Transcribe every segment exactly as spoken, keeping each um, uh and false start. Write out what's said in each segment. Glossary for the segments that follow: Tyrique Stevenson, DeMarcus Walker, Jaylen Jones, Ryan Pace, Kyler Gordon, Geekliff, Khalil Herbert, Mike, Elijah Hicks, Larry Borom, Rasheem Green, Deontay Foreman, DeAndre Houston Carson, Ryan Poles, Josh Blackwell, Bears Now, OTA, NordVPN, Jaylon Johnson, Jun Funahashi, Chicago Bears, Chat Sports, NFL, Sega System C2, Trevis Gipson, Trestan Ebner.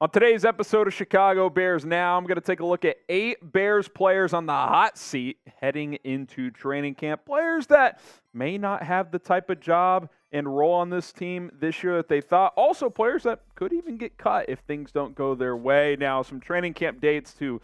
On today's episode of Chicago Bears Now, I'm going to take a look at eight Bears players on the hot seat heading into training camp. Players that may not have the type of job and role on this team this year that they thought. Also, players that could even get cut if things don't go their way. Now, some training camp dates to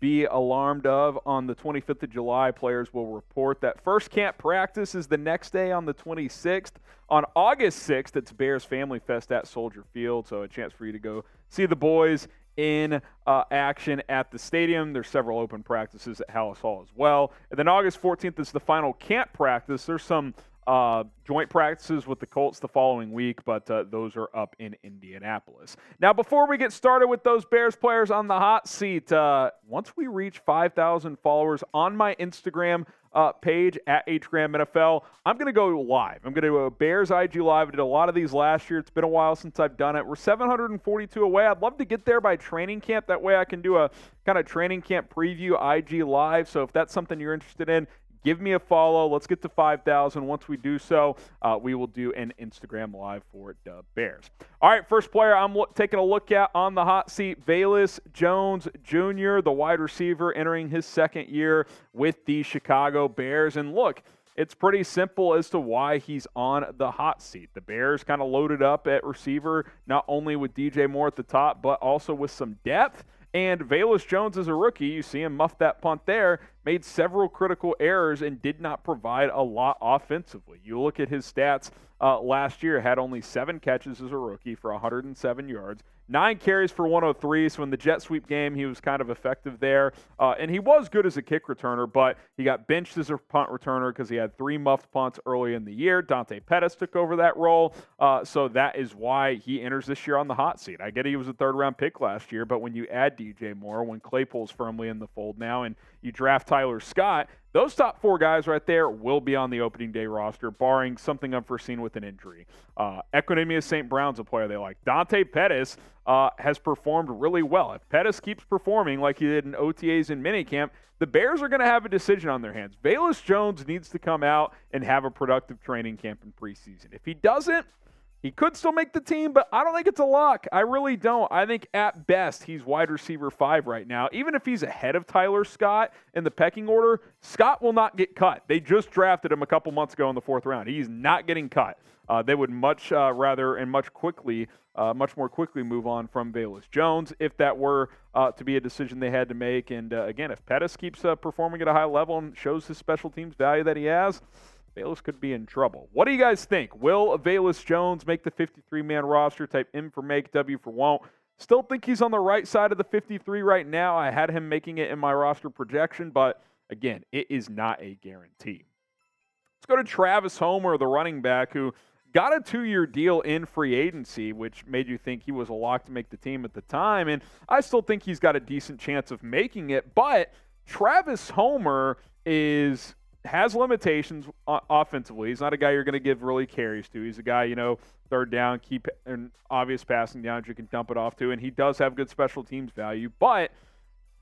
be alarmed of. On the twenty-fifth of July, players will report that first camp practice is the next day on the twenty-sixth. On August sixth, it's Bears Family Fest at Soldier Field, so a chance for you to go see the boys in uh, action at the stadium. There's several open practices at Hallis Hall as well. And then August fourteenth is the final camp practice. There's some uh, joint practices with the Colts the following week, but uh, those are up in Indianapolis. Now, before we get started with those Bears players on the hot seat, uh, once we reach five thousand followers on my Instagram Uh, page at HGramNFL, I'm going to go live. I'm going to do a Bears I G Live. I did a lot of these last year. It's been a while since I've done it. We're seven hundred forty-two away. I'd love to get there by training camp. That way I can do a kind of training camp preview I G Live. So if that's something you're interested in, give me a follow. Let's get to five thousand. Once we do so, uh, we will do an Instagram Live for the Bears. All right, first player I'm taking a look at on the hot seat, Velus Jones Junior, the wide receiver entering his second year with the Chicago Bears. And look, it's pretty simple as to why he's on the hot seat. The Bears kind of loaded up at receiver, not only with D J Moore at the top, but also with some depth. And Velus Jones is a rookie. You see him muff that punt there, made several critical errors and did not provide a lot offensively. You look at his stats uh, last year, had only seven catches as a rookie for one hundred seven yards, nine carries for one oh three. So in the jet sweep game, he was kind of effective there. Uh, and he was good as a kick returner, but he got benched as a punt returner because he had three muffed punts early in the year. Dante Pettis took over that role. Uh, so that is why he enters this year on the hot seat. I get he was a third-round pick last year, but when you add D J Moore, when Claypool's firmly in the fold now, and you draft Tyler Scott, those top four guys right there will be on the opening day roster, barring something unforeseen with an injury. Uh, Equanimeous Saint Brown's a player they like. Dante Pettis uh, has performed really well. If Pettis keeps performing like he did in O T As and minicamp, the Bears are going to have a decision on their hands. Velus Jones needs to come out and have a productive training camp in preseason. If he doesn't, he could still make the team, but I don't think it's a lock. I really don't. I think at best he's wide receiver five right now. Even if he's ahead of Tyler Scott in the pecking order, Scott will not get cut. They just drafted him a couple months ago in the fourth round. He's not getting cut. Uh, they would much uh, rather and much quickly, uh, much more quickly move on from Velus Jones if that were uh, to be a decision they had to make. And, uh, again, if Pettis keeps uh, performing at a high level and shows his special teams value that he has, Velus could be in trouble. What do you guys think? Will Velus Jones make the fifty-three man roster? Type M for make, W for won't. Still think he's on the right side of the fifty-three right now. I had him making it in my roster projection, but again, it is not a guarantee. Let's go to Travis Homer, the running back, who got a two-year deal in free agency, which made you think he was a lock to make the team at the time, and I still think he's got a decent chance of making it, but Travis Homer is... has limitations offensively. He's not a guy you're going to give really carries to. He's a guy, you know, third down, keep an obvious passing down you can dump it off to, and he does have good special teams value. But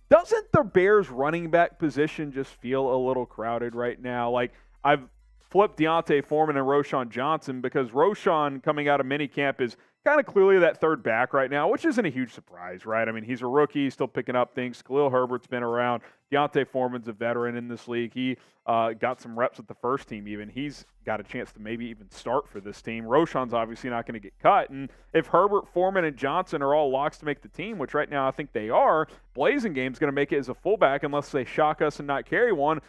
doesn't the Bears running back position just feel a little crowded right now? Like, I've flipped Deontay Foreman and Roschon Johnson because Roschon coming out of minicamp is kind of clearly that third back right now, which isn't a huge surprise, right? I mean, he's a rookie, still picking up things. Khalil Herbert's been around. Deontay Foreman's a veteran in this league. He uh, got some reps with the first team even. He's got a chance to maybe even start for this team. Roschon's obviously not going to get cut. And if Herbert, Foreman, and Johnson are all locks to make the team, which right now I think they are, Blazengame's going to make it as a fullback unless they shock us and not carry one.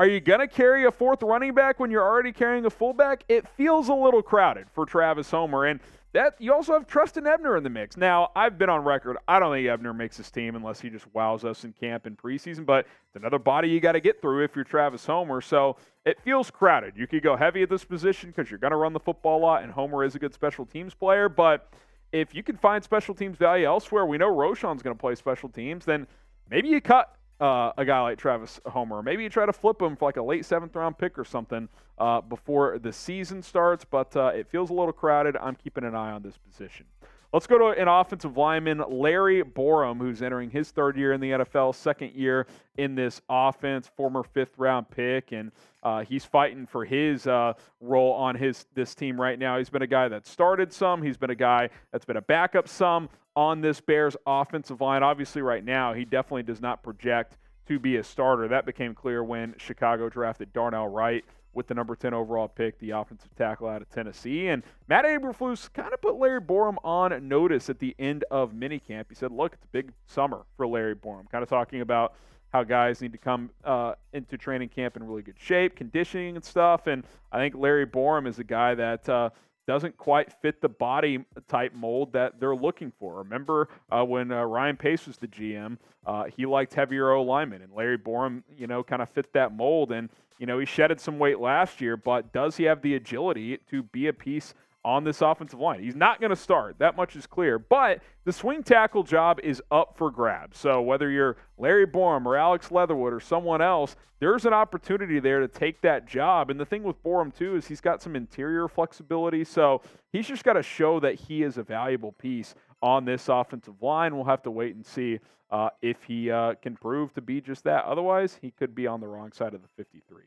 Are you going to carry a fourth running back when you're already carrying a fullback? It feels a little crowded for Travis Homer. And that you also have Trestan Ebner in the mix. Now, I've been on record. I don't think Ebner makes his team unless he just wows us in camp and preseason, but it's another body you got to get through if you're Travis Homer. So it feels crowded. You could go heavy at this position because you're going to run the football a lot, and Homer is a good special teams player. But if you can find special teams value elsewhere, we know Roschon's going to play special teams, then maybe you cut Uh, a guy like Travis Homer. Maybe you try to flip him for like a late seventh round pick or something uh, before the season starts, but uh, it feels a little crowded. I'm keeping an eye on this position. Let's go to an offensive lineman, Larry Borom, who's entering his third year in the N F L, second year in this offense, former fifth-round pick, and uh, he's fighting for his uh, role on his this team right now. He's been a guy that started some. He's been a guy that's been a backup some on this Bears offensive line. Obviously, right now, he definitely does not project to be a starter. That became clear when Chicago drafted Darnell Wright with the number ten overall pick, the offensive tackle out of Tennessee. And Matt Eberflus kind of put Larry Borom on notice at the end of minicamp. He said, look, it's a big summer for Larry Borom, kind of talking about how guys need to come uh, into training camp in really good shape, conditioning and stuff. And I think Larry Borom is a guy that uh, doesn't quite fit the body type mold that they're looking for. Remember uh, when uh, Ryan Pace was the G M, uh, he liked heavier O linemen, and Larry Borom, you know, kind of fit that mold. And, you know, he shedded some weight last year, but does he have the agility to be a piece on this offensive line? He's not going to start. That much is clear. But the swing tackle job is up for grabs. So whether you're Larry Borom or Alex Leatherwood or someone else, there's an opportunity there to take that job. And the thing with Borom, too, is he's got some interior flexibility. So he's just got to show that he is a valuable piece on this offensive line. We'll have to wait and see uh, if he uh, can prove to be just that. Otherwise, he could be on the wrong side of the fifty-three.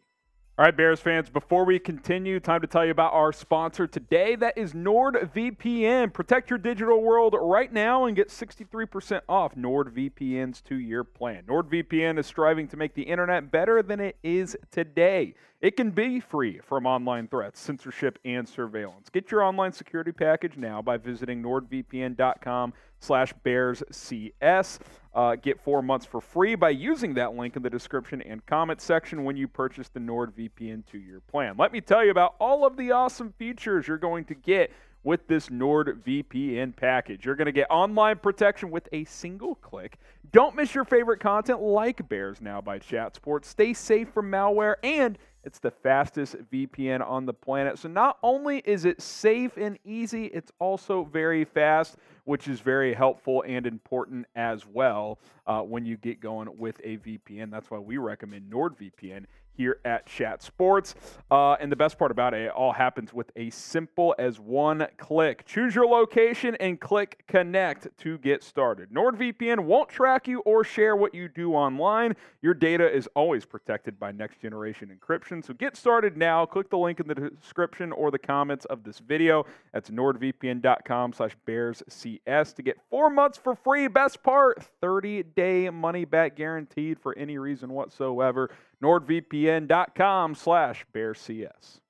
All right, Bears fans, before we continue, time to tell you about our sponsor today. That is NordVPN. Protect your digital world right now and get sixty-three percent off NordVPN's two-year plan. NordVPN is striving to make the internet better than it is today. It can be free from online threats, censorship, and surveillance. Get your online security package now by visiting nordvpn.com slash bearscs. Uh, get four months for free by using that link in the description and comment section when you purchase the NordVPN two-year plan. Let me tell you about all of the awesome features you're going to get with this NordVPN package. You're going to get online protection with a single click. Don't miss your favorite content like Bears Now by Chat Sports. Stay safe from malware, and it's the fastest V P N on the planet. So not only is it safe and easy, it's also very fast, which is very helpful and important as well uh, when you get going with a V P N. That's why we recommend NordVPN here at Chat Sports. Uh, and the best part about it, it all happens with a simple as one click. Choose your location and click connect to get started. NordVPN won't track you or share what you do online. Your data is always protected by next generation encryption. So get started now. Click the link in the description or the comments of this video. That's nordvpn.com slash bearscs to get four months for free. Best part, thirty day money back guaranteed for any reason whatsoever. NordVPN.com slash BearCS.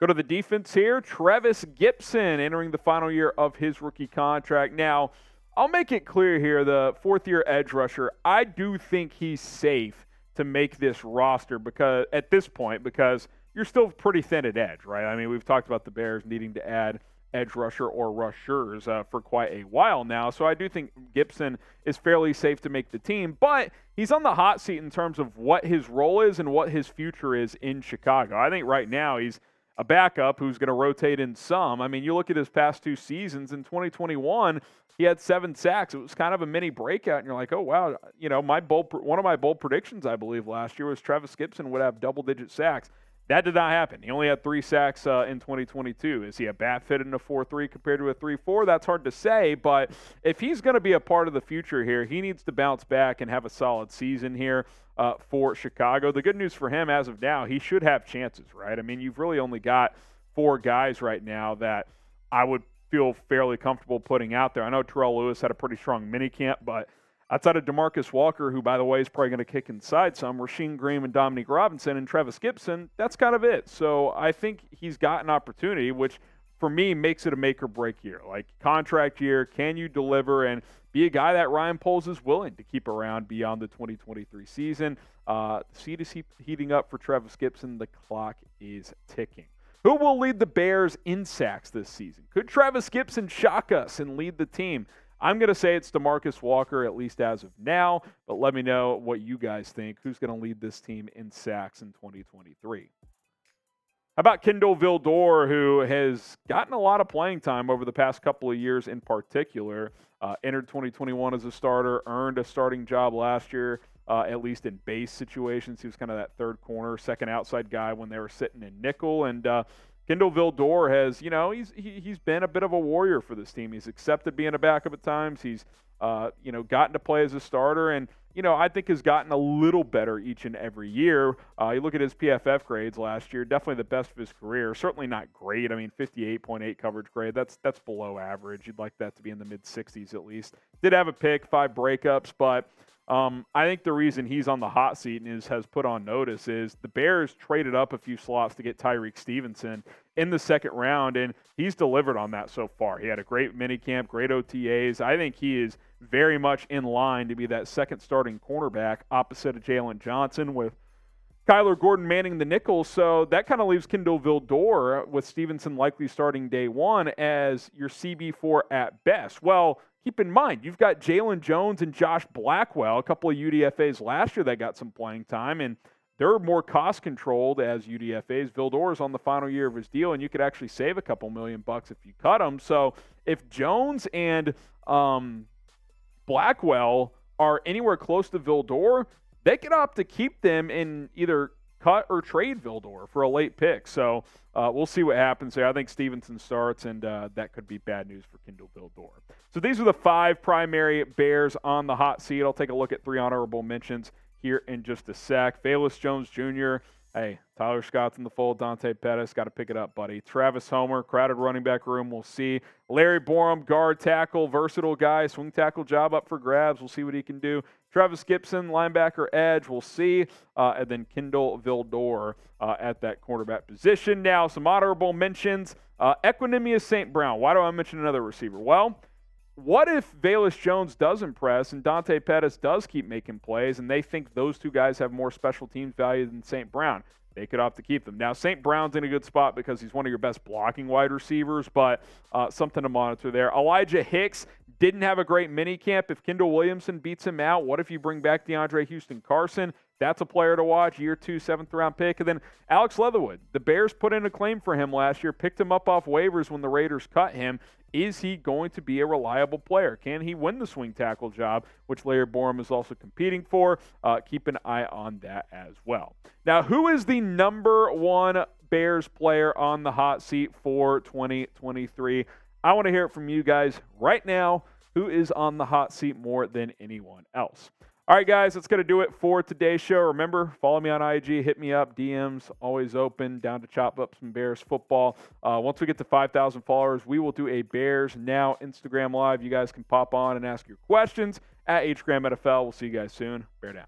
Go to the defense here. Trevis Gipson entering the final year of his rookie contract. Now, I'll make it clear here, the fourth-year edge rusher, I do think he's safe to make this roster because at this point because you're still pretty thin at edge, right? I mean, we've talked about the Bears needing to add edge rusher or rushers uh, for quite a while now. So I do think Gipson is fairly safe to make the team, but he's on the hot seat in terms of what his role is and what his future is in Chicago. I think right now he's a backup who's going to rotate in some. I mean, you look at his past two seasons. In twenty twenty-one, he had seven sacks. It was kind of a mini breakout, and you're like, oh, wow. You know, my bold, one of my bold predictions, I believe, last year was Trevis Gipson would have double-digit sacks. That did not happen. He only had three sacks uh, in twenty twenty-two. Is he a bad fit in a four three compared to a three four? That's hard to say, but if he's going to be a part of the future here, he needs to bounce back and have a solid season here uh, for Chicago. The good news for him as of now, he should have chances, right? I mean, you've really only got four guys right now that I would feel fairly comfortable putting out there. I know Terrell Lewis had a pretty strong minicamp, but outside of DeMarcus Walker, who, by the way, is probably going to kick inside some, Rasheem Green and Dominique Robinson and Trevis Gipson, that's kind of it. So I think he's got an opportunity, which for me makes it a make-or-break year. Like, contract year, can you deliver and be a guy that Ryan Poles is willing to keep around beyond the twenty twenty-three season? Uh, the seat is heating up for Trevis Gipson. The clock is ticking. Who will lead the Bears in sacks this season? Could Trevis Gipson shock us and lead the team? I'm going to say it's DeMarcus Walker, at least as of now, but let me know what you guys think. Who's going to lead this team in sacks in twenty twenty-three? How about Kindle Vildor, who has gotten a lot of playing time over the past couple of years in particular, uh, entered twenty twenty-one as a starter, earned a starting job last year, uh, at least in base situations. He was kind of that third corner, second outside guy when they were sitting in nickel, and uh, Kindle Vildor has, you know, he's he, he's been a bit of a warrior for this team. He's accepted being a backup at times. He's, uh, you know, gotten to play as a starter, and you know, I think has gotten a little better each and every year. Uh, you look at his P F F grades last year, definitely the best of his career. Certainly not great. I mean, fifty-eight point eight coverage grade. That's that's below average. You'd like that to be in the mid sixties at least. Did have a pick, five breakups, but um, I think the reason he's on the hot seat and is has put on notice is the Bears traded up a few slots to get Tyrique Stevenson in the second round, and he's delivered on that so far. He had a great minicamp, great O T As. I think he is very much in line to be that second starting cornerback opposite of Jaylon Johnson, with Kyler Gordon manning the nickel. So that kind of leaves Kindle Vildor with Stevenson likely starting day one as your C B four at best. Well, keep in mind, you've got Jaylen Jones and Josh Blackwell, a couple of U D F As last year that got some playing time, and they're more cost-controlled as U D F As. Vildor is on the final year of his deal, and you could actually save a couple million bucks if you cut him. So if Jones and um, Blackwell are anywhere close to Vildor, they could opt to keep them in either cut or trade Vildor for a late pick. So uh, we'll see what happens there. I think Stevenson starts, and uh, that could be bad news for Kindle Vildor. So these are the five primary Bears on the hot seat. I'll take a look at three honorable mentions here in just a sec. Velus Jones Junior Hey, Tyler Scott's in the fold. Dante Pettis, got to pick it up, buddy. Travis Homer, crowded running back room. We'll see. Larry Borom, guard tackle, versatile guy. Swing tackle job up for grabs. We'll see what he can do. Trevis Gipson, linebacker edge. We'll see. Uh, and then Kindle Vildor uh, at that cornerback position. Now, some honorable mentions. Uh, Equanimeous Saint Brown. Why do I mention another receiver? Well, what if Velus Jones does impress and Dante Pettis does keep making plays, and they think those two guys have more special teams value than Saint Brown? They could opt to keep them. Now, Saint Brown's in a good spot because he's one of your best blocking wide receivers, but uh, something to monitor there. Elijah Hicks didn't have a great minicamp. If Kendall Williamson beats him out, what if you bring back DeAndre Houston Carson? That's a player to watch, year two, seventh-round pick. And then Alex Leatherwood, the Bears put in a claim for him last year, picked him up off waivers when the Raiders cut him. Is he going to be a reliable player? Can he win the swing tackle job, which Larry Borom is also competing for? Uh, keep an eye on that as well. Now, who is the number one Bears player on the hot seat for twenty twenty-three? I want to hear it from you guys right now. Who is on the hot seat more than anyone else? All right, guys, that's going to do it for today's show. Remember, follow me on I G, hit me up, D Ms always open, down to chop up some Bears football. Uh, once we get to five thousand followers, we will do a Bears Now Instagram Live. You guys can pop on and ask your questions at H Gram N F L. We'll see you guys soon. Bear down.